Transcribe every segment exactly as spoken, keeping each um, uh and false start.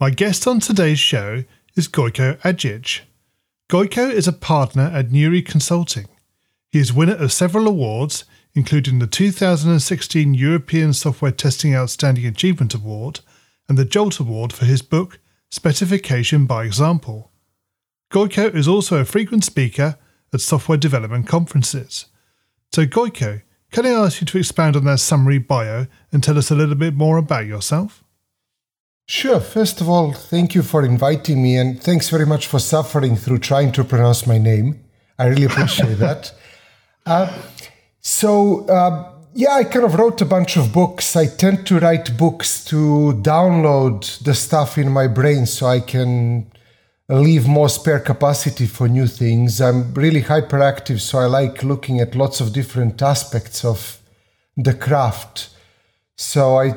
My guest on today's show is Gojko Adzic. Gojko is a partner at Neury Consulting. He is winner of several awards, including the two thousand sixteen European Software Testing Outstanding Achievement Award and the Jolt Award for his book Specification by Example. Gojko is also a frequent speaker at software development conferences. So Gojko, can I ask you to expound on that summary bio and tell us a little bit more about yourself? Sure. First of all, thank you for inviting me and thanks very much for suffering through trying to pronounce my name. I really appreciate that. Uh, so, uh, yeah, I kind of wrote a bunch of books. I tend to write books to download the stuff in my brain so I can leave more spare capacity for new things. I'm really hyperactive, so I like looking at lots of different aspects of the craft. So I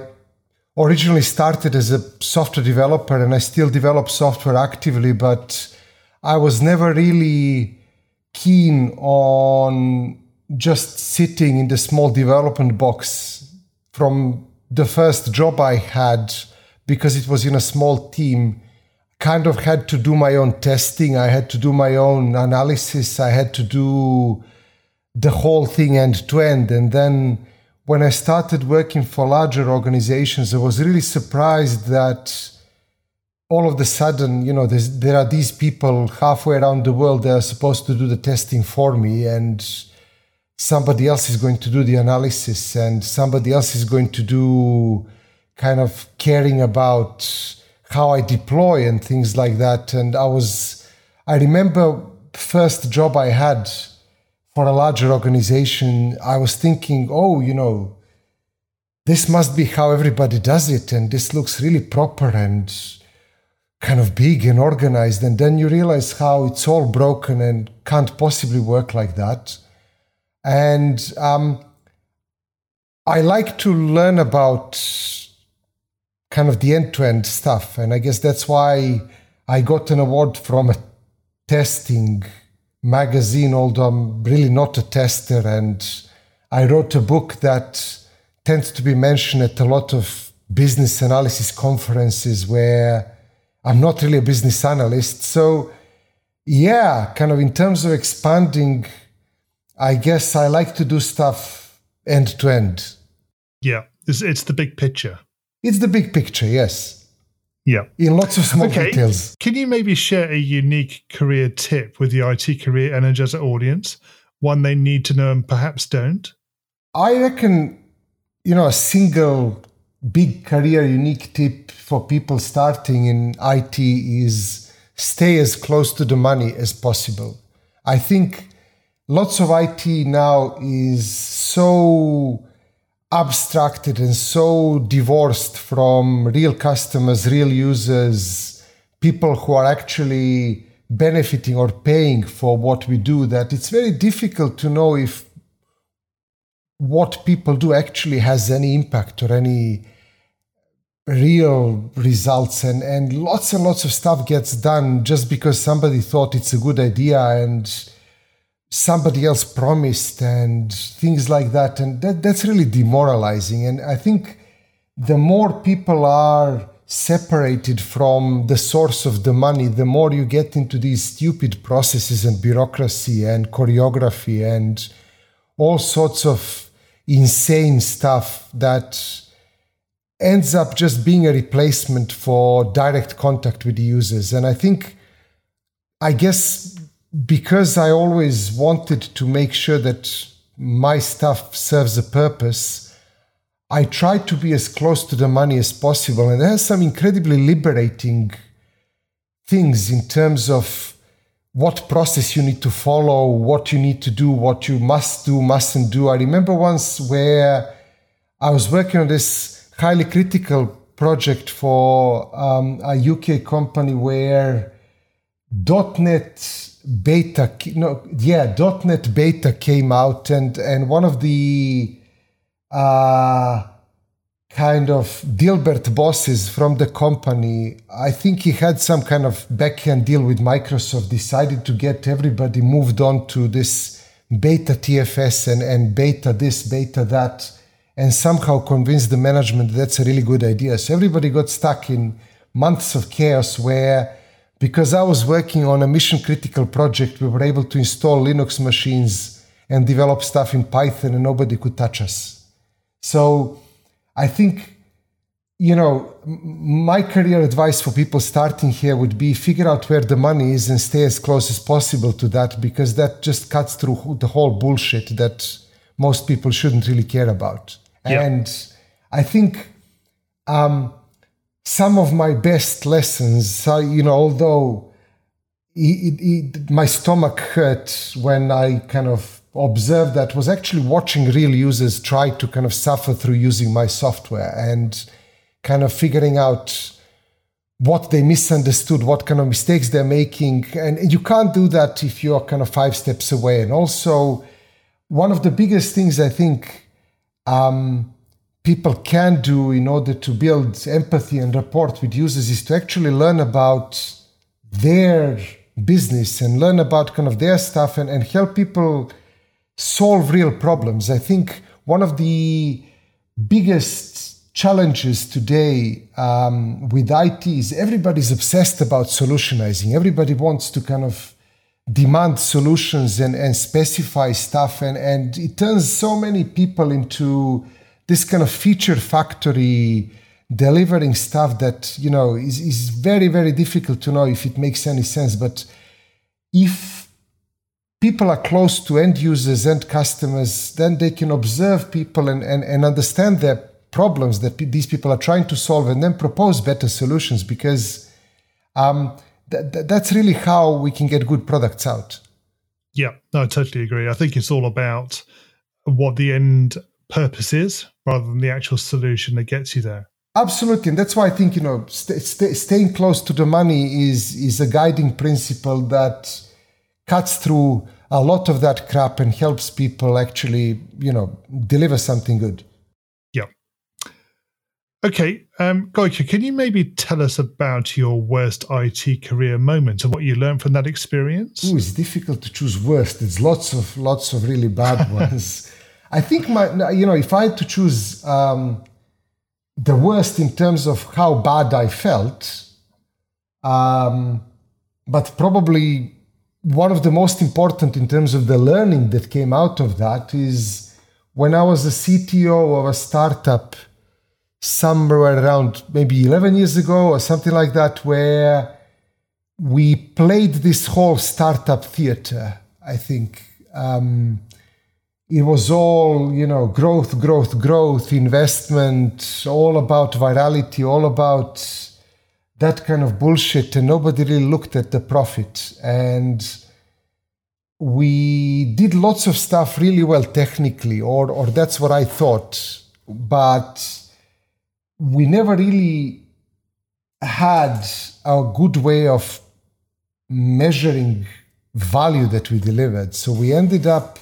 originally started as a software developer and I still develop software actively, but I was never really keen on just sitting in the small development box from the first job I had, because it was in a small team. Kind of had to do my own testing, I had to do my own analysis, I had to do the whole thing end to end. And then when I started working for larger organizations, I was really surprised that all of a sudden, you know, there are these people halfway around the world that are supposed to do the testing for me, and somebody else is going to do the analysis, and somebody else is going to do kind of caring about how I deploy and things like that. And I was, I remember first job I had for a larger organization, I was thinking, oh, you know, this must be how everybody does it. And this looks really proper and kind of big and organized. And then you realize how it's all broken and can't possibly work like that. And um, I like to learn about kind of the end-to-end stuff. And I guess that's why I got an award from a testing magazine, although I'm really not a tester. And I wrote a book that tends to be mentioned at a lot of business analysis conferences where I'm not really a business analyst. So yeah, kind of in terms of expanding, I guess I like to do stuff end-to-end. Yeah, it's, it's the big picture. It's the big picture, yes. Yeah. In lots of small okay. details. Can you maybe share a unique career tip with the I T Career Energizer audience, one they need to know and perhaps don't? I reckon, you know, a single big career unique tip for people starting in I T is stay as close to the money as possible. I think lots of I T now is so abstracted and so divorced from real customers, real users, people who are actually benefiting or paying for what we do, that it's very difficult to know if what people do actually has any impact or any real results. And, and lots and lots of stuff gets done just because somebody thought it's a good idea and somebody else promised and things like that. And that, that's really demoralizing. And I think the more people are separated from the source of the money, the more you get into these stupid processes and bureaucracy and choreography and all sorts of insane stuff that ends up just being a replacement for direct contact with the users. And I think, I guess, because I always wanted to make sure that my stuff serves a purpose, I try to be as close to the money as possible. And it has some incredibly liberating things in terms of what process you need to follow, what you need to do, what you must do, mustn't do. I remember once where I was working on this highly critical project for um, a U K company where .NET beta, no, yeah, .NET beta came out, and and one of the uh, kind of Dilbert bosses from the company, I think he had some kind of backhand deal with Microsoft, decided to get everybody moved on to this beta T F S and, and beta this, beta that, and somehow convinced the management that's a really good idea. So everybody got stuck in months of chaos where, because I was working on a mission-critical project, we were able to install Linux machines and develop stuff in Python, and nobody could touch us. So I think, you know, my career advice for people starting here would be figure out where the money is and stay as close as possible to that, because that just cuts through the whole bullshit that most people shouldn't really care about. Yep. And I think um, some of my best lessons, uh, you know, although it, it, it, my stomach hurt when I kind of observed that, was actually watching real users try to kind of suffer through using my software and kind of figuring out what they misunderstood, what kind of mistakes they're making. And, and you can't do that if you're kind of five steps away. And also, one of the biggest things I think um, people can do in order to build empathy and rapport with users is to actually learn about their business and learn about kind of their stuff and, and help people solve real problems. I think one of the biggest challenges today um, with I T is everybody's obsessed about solutionizing. Everybody wants to kind of demand solutions and, and specify stuff. And, and it turns so many people into this kind of feature factory, delivering stuff that, you know, is, is very, very difficult to know if it makes any sense. But if people are close to end users and customers, then they can observe people and, and, and understand their problems that p- these people are trying to solve and then propose better solutions, because um, that's really how we can get good products out. Yeah, no, I totally agree. I think it's all about what the end purpose is rather than the actual solution that gets you there. Absolutely. And that's why I think, you know, st- st- staying close to the money is, is a guiding principle that cuts through a lot of that crap and helps people actually, you know, deliver something good. Okay, um, Gojko, can you maybe tell us about your worst I T career moment and what you learned from that experience? Ooh, it's difficult to choose worst. There's lots of lots of really bad ones. I think my, you know, if I had to choose um, the worst in terms of how bad I felt, um, but probably one of the most important in terms of the learning that came out of that is when I was a C T O of a startup somewhere around maybe eleven years ago or something like that, where we played this whole startup theater, I think. Um, it was all, you know, growth, growth, growth, investment, all about virality, all about that kind of bullshit, and nobody really looked at the profit. And we did lots of stuff really well technically, or, or that's what I thought, but we never really had a good way of measuring value that we delivered. So we ended up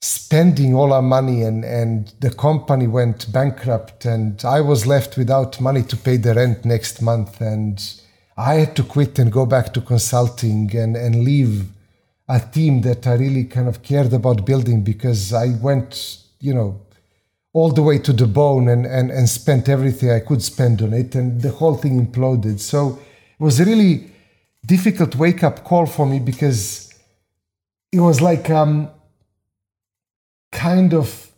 spending all our money, and, and the company went bankrupt, and I was left without money to pay the rent next month. And I had to quit and go back to consulting and, and leave a team that I really kind of cared about building, because I went, you know, all the way to the bone and, and, and spent everything I could spend on it, and the whole thing imploded. So it was a really difficult wake-up call for me, because it was like um, kind of,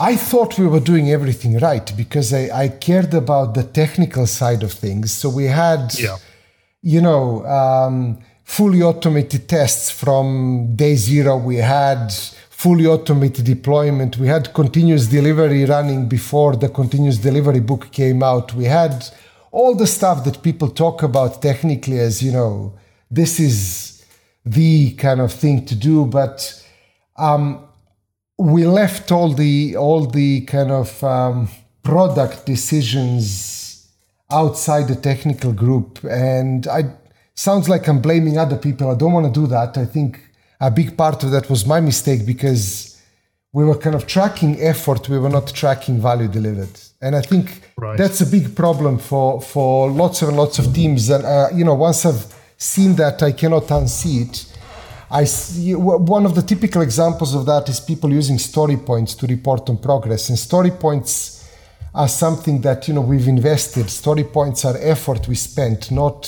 I thought we were doing everything right because I, I cared about the technical side of things. So we had, yeah. you know, um, fully automated tests from day zero. We had fully automated deployment. We had continuous delivery running before the continuous delivery book came out. We had all the stuff that people talk about technically as, you know, this is the kind of thing to do. But um, we left all the all the kind of um, product decisions outside the technical group. And I sounds like I'm blaming other people. I don't want to do that. I think a big part of that was my mistake because we were kind of tracking effort. We were not tracking value delivered. And I think right. that's a big problem for, for lots and lots of teams. And, uh, you know, once I've seen that, I cannot unsee it. I see, one of the typical examples of that is people using story points to report on progress. And story points are something that, you know, we've invested. Story points are effort we spent, not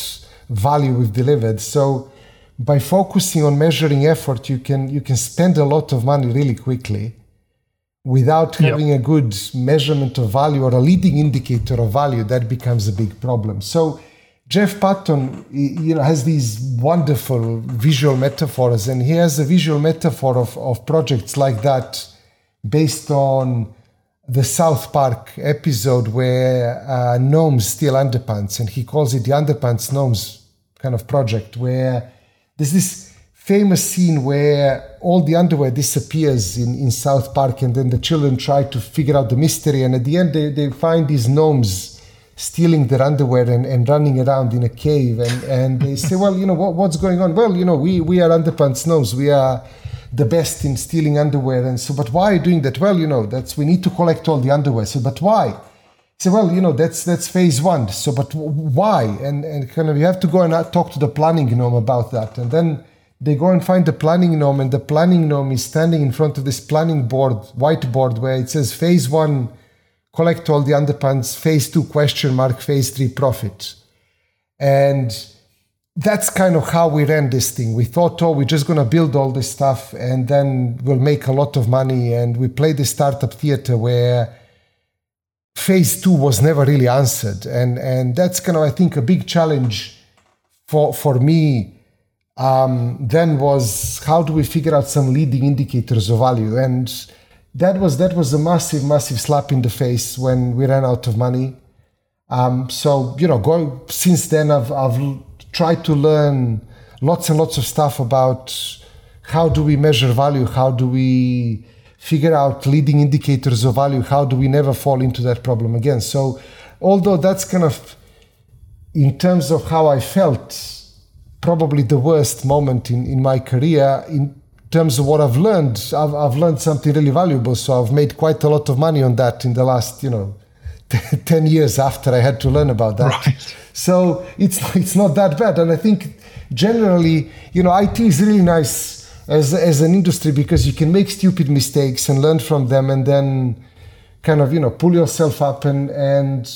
value we've delivered. So by focusing on measuring effort, you can you can spend a lot of money really quickly without having yep. a good measurement of value or a leading indicator of value. That becomes a big problem. So Jeff Patton, you know, has these wonderful visual metaphors, and he has a visual metaphor of, of projects like that based on the South Park episode where uh, gnomes steal underpants, and he calls it the underpants gnomes kind of project, where there's this famous scene where all the underwear disappears in, in South Park, and then the children try to figure out the mystery, and at the end they, they find these gnomes stealing their underwear and, and running around in a cave. And, and they say, well, you know, what, what's going on? Well, you know, we, we are underpants gnomes. We are the best in stealing underwear. And so, but why are you doing that? Well, you know, that's, we need to collect all the underwear. So, but why? So, well, you know, that's that's phase one. So, but why? And, and kind of, you have to go and talk to the planning gnome about that. And then they go and find the planning gnome, and the planning gnome is standing in front of this planning board, whiteboard, where it says phase one, collect all the underpants, phase two, question mark, phase three, profit. And that's kind of how we ran this thing. We thought, oh, we're just going to build all this stuff and then we'll make a lot of money. And we played the startup theater where phase two was never really answered. And, and that's kind of, I think, a big challenge for, for me um, then was how do we figure out some leading indicators of value? And That was that was a massive, massive slap in the face when we ran out of money. Um, so, you know, going, since then, I've, I've tried to learn lots and lots of stuff about how do we measure value? How do we figure out leading indicators of value? How do we never fall into that problem again? So, although that's kind of, in terms of how I felt, probably the worst moment in, in my career, in terms of what I've learned, I've, I've learned something really valuable. So I've made quite a lot of money on that in the last, you know, t- ten years after I had to learn about that. Right. So it's it's not that bad. And I think generally, you know, I T is really nice as as an industry because you can make stupid mistakes and learn from them, and then kind of, you know, pull yourself up and and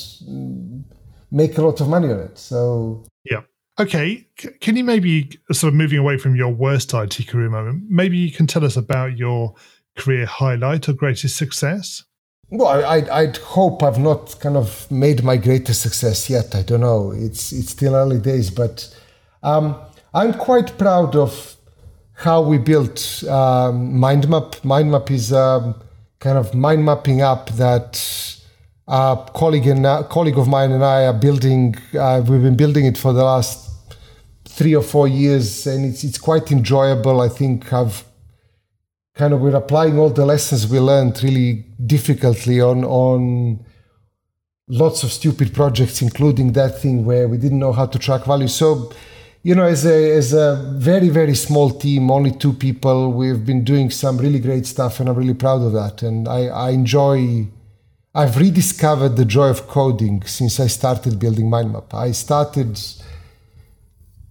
make a lot of money on it. So yeah. Okay, can you maybe, sort of moving away from your worst I T career moment, maybe you can tell us about your career highlight or greatest success? Well, I'd, I'd hope I've not kind of made my greatest success yet. I don't know. It's it's still early days, but um, I'm quite proud of how we built um, MindMap. MindMap is a kind of mind mapping app that a colleague and a colleague of mine and I are building. Uh, we've been building it for the last three or four years, and it's it's quite enjoyable. I think I've kind of we're applying all the lessons we learned really difficultly on on lots of stupid projects, including that thing where we didn't know how to track value. So, you know, as a as a very very small team, only two people, we've been doing some really great stuff, and I'm really proud of that. And I, I enjoy. I've rediscovered the joy of coding since I started building MindMap. I started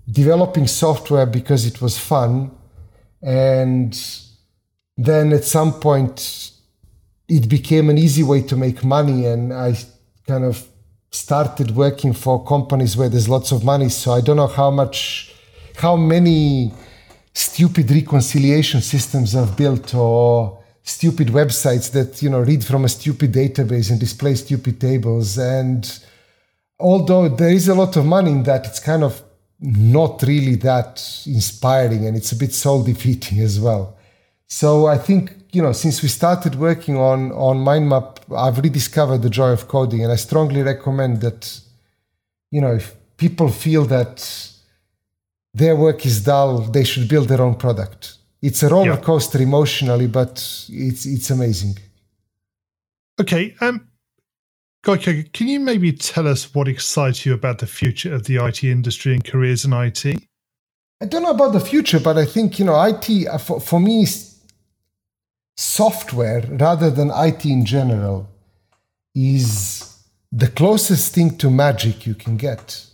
developing software because it was fun. And then at some point, it became an easy way to make money. And I kind of started working for companies where there's lots of money. So I don't know how much, how many stupid reconciliation systems I've built or stupid websites that, you know, read from a stupid database and display stupid tables. And although there is a lot of money in that, it's kind of not really that inspiring, and it's a bit soul defeating as well. So I think, you know, since we started working on, on MindMap, I've rediscovered the joy of coding, and I strongly recommend that, you know, if people feel that their work is dull, they should build their own product. It's a roller coaster yeah. emotionally, but it's it's amazing. Okay, um, Gojko, can you maybe tell us what excites you about the future of the I T industry and careers in I T? I don't know about the future, but I think, you know, I T, for, for me, software rather than I T in general is the closest thing to magic you can get.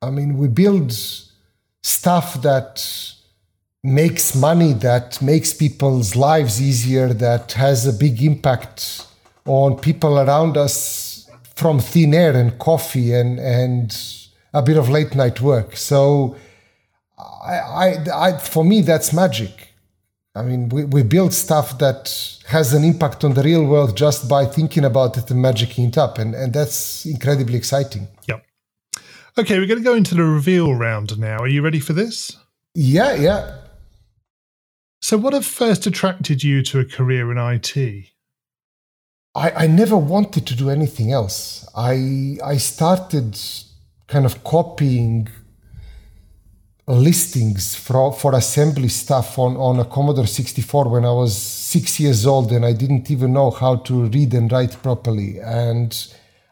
I mean, we build stuff that makes money, that makes people's lives easier, that has a big impact on people around us from thin air and coffee and, and a bit of late night work. So I, I, I, for me, that's magic. I mean, we, we build stuff that has an impact on the real world just by thinking about it and magicking it up. And, and that's incredibly exciting. Yep. Okay, we're going to go into the reveal round now. Are you ready for this? Yeah, yeah. So what have first attracted you to a career in I T? I, I never wanted to do anything else. I I started kind of copying listings for, for assembly stuff on, on a Commodore sixty-four when I was six years old, and I didn't even know how to read and write properly. And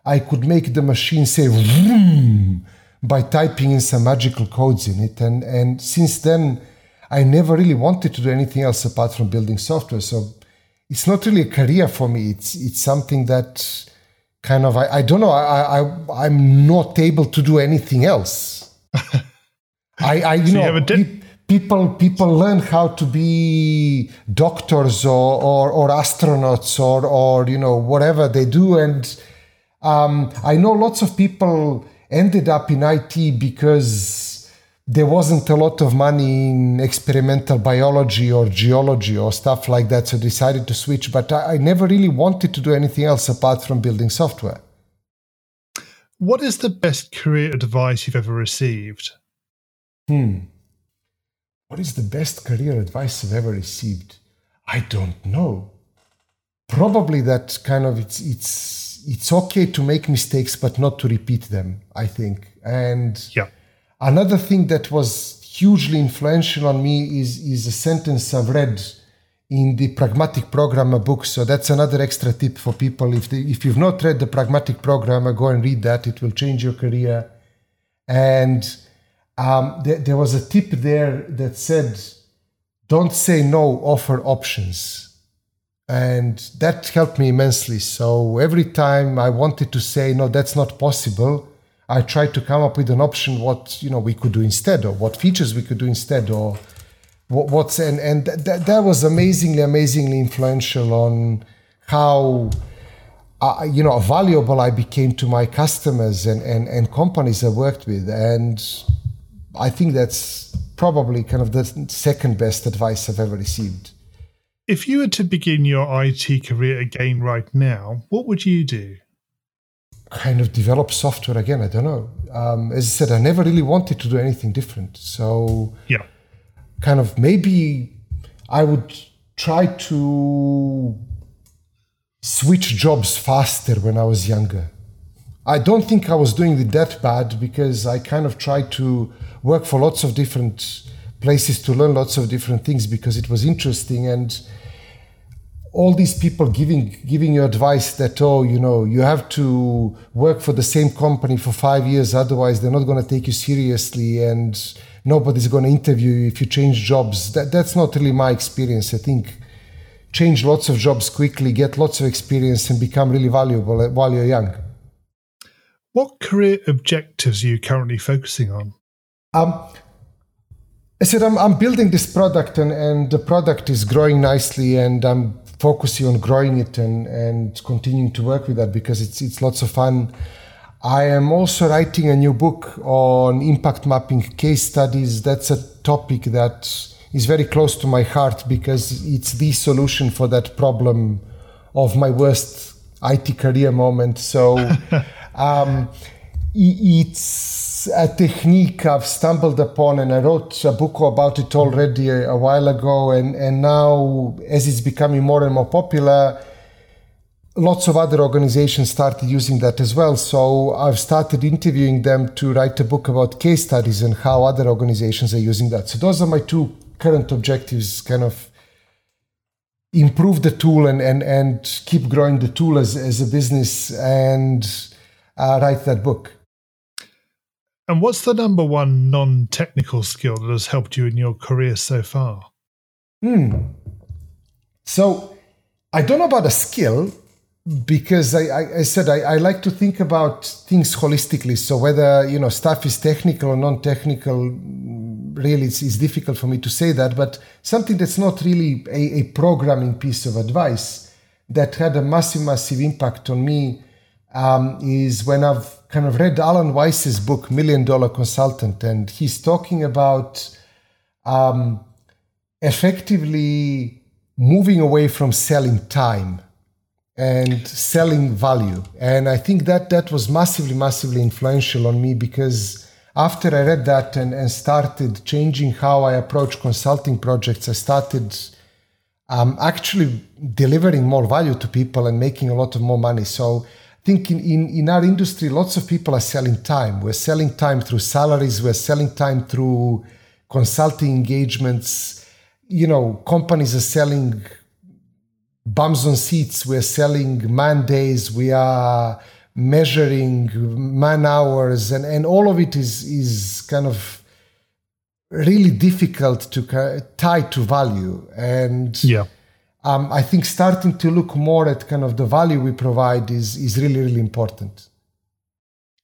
I could make the machine say vroom by typing in some magical codes in it. And, and since then, I never really wanted to do anything else apart from building software. So it's not really a career for me. It's it's something that kind of, I, I don't know, I, I, I'm not able to do anything else. I, I you so know, you pe- people people learn how to be doctors or, or, or astronauts or, or, you know, whatever they do. And um, I know lots of people ended up in I T because there wasn't a lot of money in experimental biology or geology or stuff like that, so decided to switch. But I, I never really wanted to do anything else apart from building software. What is the best career advice you've ever received? Hmm. What is the best career advice I've ever received? I don't know. Probably that kind of it's it's. It's okay to make mistakes, but not to repeat them, I think. And yeah. Another thing that was hugely influential on me is, is a sentence I've read in the Pragmatic Programmer book. So that's another extra tip for people. If, they, if you've not read the Pragmatic Programmer, go and read that. It will change your career. And um, th- there was a tip there that said, don't say no, offer options. And that helped me immensely. So every time I wanted to say, no, that's not possible, I tried to come up with an option what, you know, we could do instead, or what features we could do instead, or what, what's... And, and that, that was amazingly, amazingly influential on how, uh, you know, valuable I became to my customers and, and, and companies I worked with. And I think that's probably kind of the second best advice I've ever received. If you were to begin your I T career again right now, what would you do? Kind of develop software again. I don't know. Um, as I said, I never really wanted to do anything different. So yeah, kind of maybe I would try to switch jobs faster when I was younger. I don't think I was doing it that bad because I kind of tried to work for lots of different places to learn lots of different things because it was interesting. And all these people giving giving you advice that, oh, you know, you have to work for the same company for five years, otherwise they're not going to take you seriously and nobody's going to interview you if you change jobs. That that's not really my experience. I think change lots of jobs quickly, get lots of experience and become really valuable while you're young. What career objectives are you currently focusing on? Um, I said, I'm, I'm building this product and, and the product is growing nicely and I'm focusing on growing it and, and continuing to work with that because it's it's lots of fun. I am also writing a new book on impact mapping case studies. That's a topic that is very close to my heart because it's the solution for that problem of my worst I T career moment. So um, it's... a technique I've stumbled upon and I wrote a book about it already a, a while ago and, and now as it's becoming more and more popular, lots of other organizations started using that as well. So I've started interviewing them to write a book about case studies and how other organizations are using that. So those are my two current objectives, kind of improve the tool and and, and keep growing the tool as, as a business and uh, write that book. And what's the number one non-technical skill that has helped you in your career so far? Hmm. So I don't know about a skill because I, I, I said I, I like to think about things holistically. So whether, you know, stuff is technical or non-technical, really it's, it's difficult for me to say that. But something that's not really a, a programming piece of advice that had a massive, massive impact on me um, is when I've kind of read Alan Weiss's book, Million Dollar Consultant, and he's talking about um, effectively moving away from selling time and selling value. And I think that that was massively, massively influential on me because after I read that and, and started changing how I approach consulting projects, I started um, actually delivering more value to people and making a lot of more money. So I think in, in, in our industry, lots of people are selling time. We're selling time through salaries. We're selling time through consulting engagements. You know, companies are selling bums on seats. We're selling man days. We are measuring man hours. And, and all of it is, is kind of really difficult to tie to value. And yeah. Um, I think starting to look more at kind of the value we provide is is really, really important.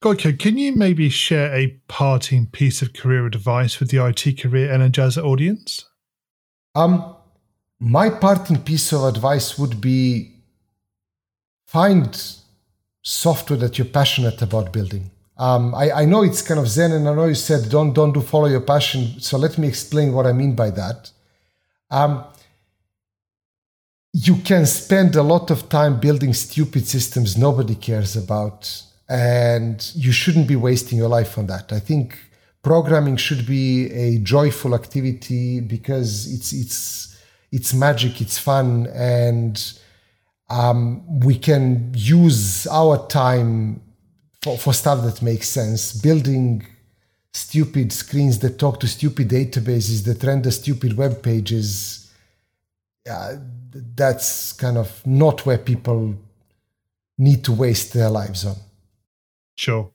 Gojko, can you maybe share a parting piece of career advice with the I T Career Energizer audience? Um, my parting piece of advice would be find software that you're passionate about building. Um, I, I know it's kind of zen, and I know you said don't don't do follow your passion. So let me explain what I mean by that. Um, You can spend a lot of time building stupid systems nobody cares about, and you shouldn't be wasting your life on that. I think programming should be a joyful activity because it's it's it's magic, it's fun, and um, we can use our time for, for stuff that makes sense. Building stupid screens that talk to stupid databases, that render stupid web pages, uh, that's kind of not where people need to waste their lives on. Sure.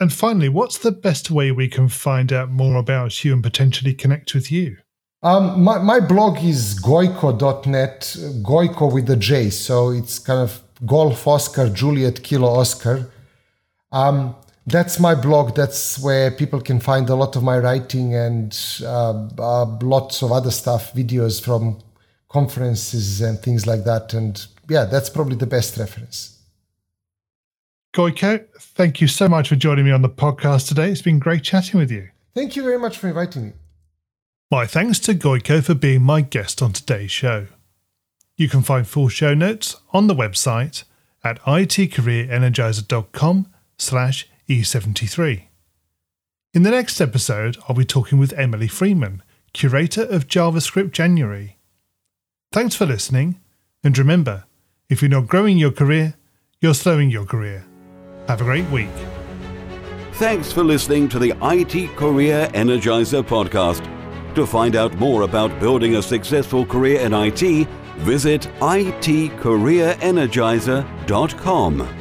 And finally, what's the best way we can find out more about you and potentially connect with you? Um, my, my blog is gojko dot net, Gojko with a J. So it's kind of Golf Oscar, Juliet Kilo Oscar. Um, that's my blog. That's where people can find a lot of my writing and uh, uh, lots of other stuff, videos from conferences and things like that. And yeah, that's probably the best reference. Gojko, thank you so much for joining me on the podcast today. It's been great chatting with you. Thank you very much for inviting me. My thanks to Gojko for being my guest on today's show. You can find full show notes on the website at itcareerenergizer dot com slash e seventy-three. In the next episode, I'll be talking with Emily Freeman, curator of JavaScript January. Thanks for listening, and remember, if you're not growing your career, you're slowing your career. Have a great week. Thanks for listening to the I T Career Energizer podcast. To find out more about building a successful career in I T, visit it career energizer dot com.